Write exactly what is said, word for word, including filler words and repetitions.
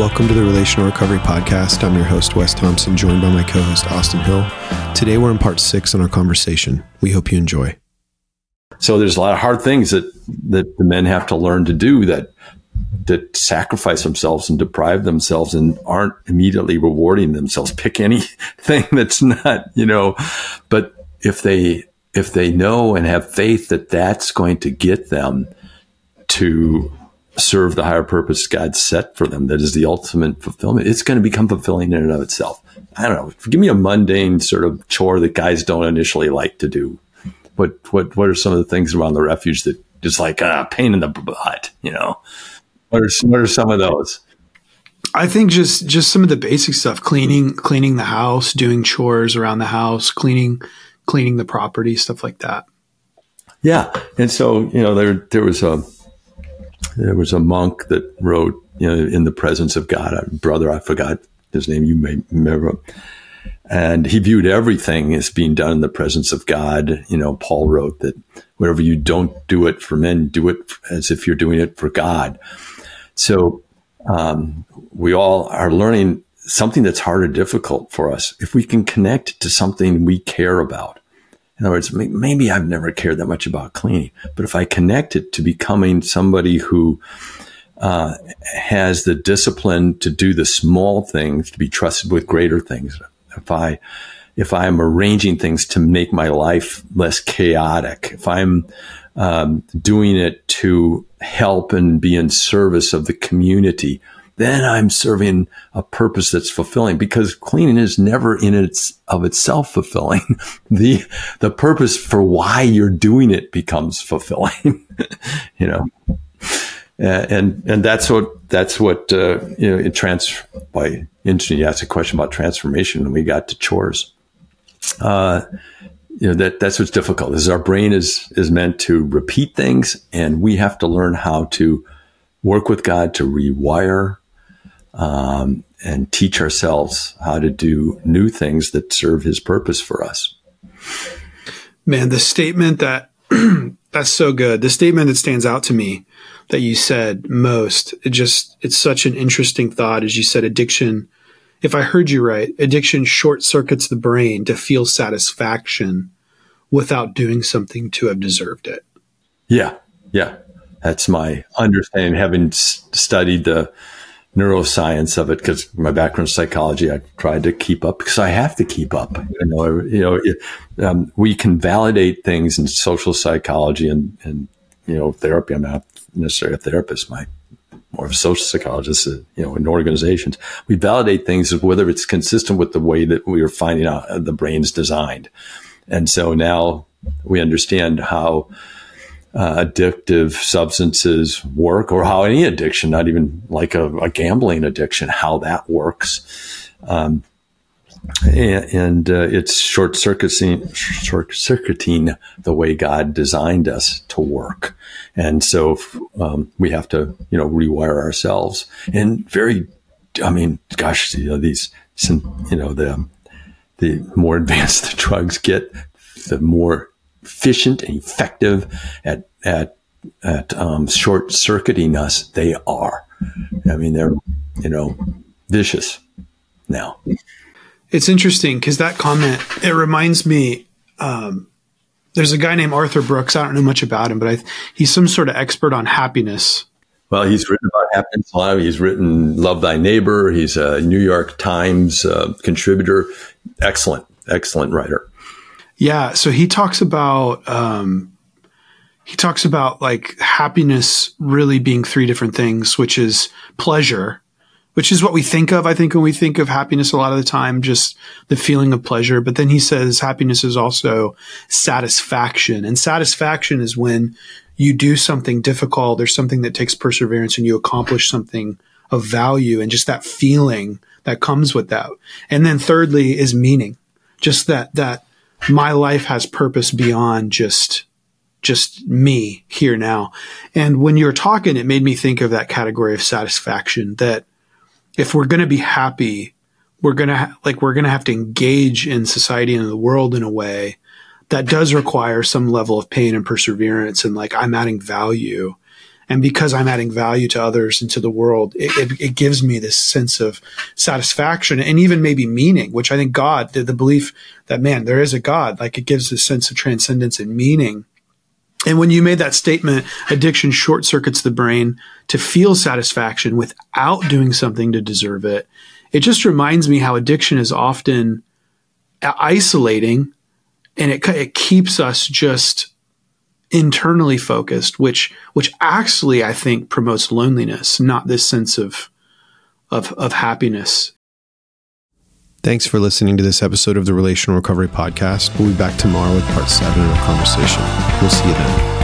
Welcome to the Relational Recovery Podcast. I'm your host, Wes Thompson, joined by my co-host, Austin Hill. Today, we're in part six on our conversation. We hope you enjoy. So there's a lot of hard things that, that the men have to learn to do, that that sacrifice themselves and deprive themselves and aren't immediately rewarding themselves. Pick anything that's not, you know, but if they if they know and have faith that that's going to get them to serve the higher purpose God set for them, that is the ultimate fulfillment, it's going to become fulfilling in and of itself. I don't know. Give me a mundane sort of chore that guys don't initially like to do. What what what are some of the things around the refuge that just like ah, pain in the butt, you know? What are, what are some of those? I think just just some of the basic stuff, cleaning cleaning the house, doing chores around the house, cleaning cleaning the property, stuff like that. Yeah. And so, you know, there there was a There was a monk that wrote, you know, In the Presence of God, a brother, I forgot his name, you may remember. And he viewed everything as being done in the presence of God. You know, Paul wrote that whatever you don't do it for men, do it as if you're doing it for God. So um, we all are learning something that's hard or difficult for us. If we can connect to something we care about. In other words, maybe I've never cared that much about cleaning, but if I connect it to becoming somebody who uh, has the discipline to do the small things, to be trusted with greater things, if I if I'm arranging things to make my life less chaotic, if I'm um, doing it to help and be in service of the community, then I'm serving a purpose that's fulfilling, because cleaning is never in its of itself fulfilling. The, the purpose for why you're doing it becomes fulfilling, you know, uh, and, and that's what, that's what, uh, you know, it trans by interesting. You asked a question about transformation and we got to chores. Uh, you know, that, that's what's difficult is our brain is, is meant to repeat things, and we have to learn how to work with God to rewire Um, and teach ourselves how to do new things that serve his purpose for us. Man, the statement that that's so good. The statement that stands out to me that you said most, it just, it's such an interesting thought. As you said, addiction, if I heard you right, addiction short circuits the brain to feel satisfaction without doing something to have deserved it. Yeah. Yeah. That's my understanding, having s- studied the neuroscience of it, because my background is psychology. I tried to keep up because I have to keep up. You know, you know, it, um, we can validate things in social psychology and, and, you know, therapy. I'm not necessarily a therapist. My more of a social psychologist, uh, you know, in organizations, we validate things whether it's consistent with the way that we are finding out the brain's designed. And so now we understand how Uh, addictive substances work, or how any addiction, not even like a, a gambling addiction, how that works. Um, and and uh, it's short circuiting, short circuiting the way God designed us to work. And so um, we have to, you know, rewire ourselves. And very, I mean, gosh, you know, these, you know, the, the more advanced the drugs get, the more efficient and effective at at at um, short circuiting us they are. I mean, they're, you know, vicious now. It's interesting because that comment, it reminds me. Um, there's a guy named Arthur Brooks. I don't know much about him, but I, he's some sort of expert on happiness. Well, he's written about happiness a lot. He's written "Love Thy Neighbor." He's a New York Times uh, contributor. Excellent, excellent writer. Yeah. So he talks about, um, he talks about like happiness really being three different things, which is pleasure, which is what we think of. I think when we think of happiness a lot of the time, just the feeling of pleasure. But then he says happiness is also satisfaction, and satisfaction is when you do something difficult or something that takes perseverance and you accomplish something of value, and just that feeling that comes with that. And then thirdly is meaning, just that, that, my life has purpose beyond just, just me here now. And when you were talking, it made me think of that category of satisfaction, that if we're going to be happy, we're going to ha- like, we're going to have to engage in society and in the world in a way that does require some level of pain and perseverance. And like, I'm adding value. And because I'm adding value to others and to the world, it, it, it gives me this sense of satisfaction and even maybe meaning, which I think God, the, the belief that, man, there is a God, like it gives this sense of transcendence and meaning. And when you made that statement, addiction short circuits the brain to feel satisfaction without doing something to deserve it. It just reminds me how addiction is often isolating, and it it keeps us just internally focused, which which actually I think promotes loneliness, not this sense of of of happiness. Thanks for listening to this episode of the Relational Recovery Podcast. We'll be back tomorrow with part seven of our conversation. We'll see you then.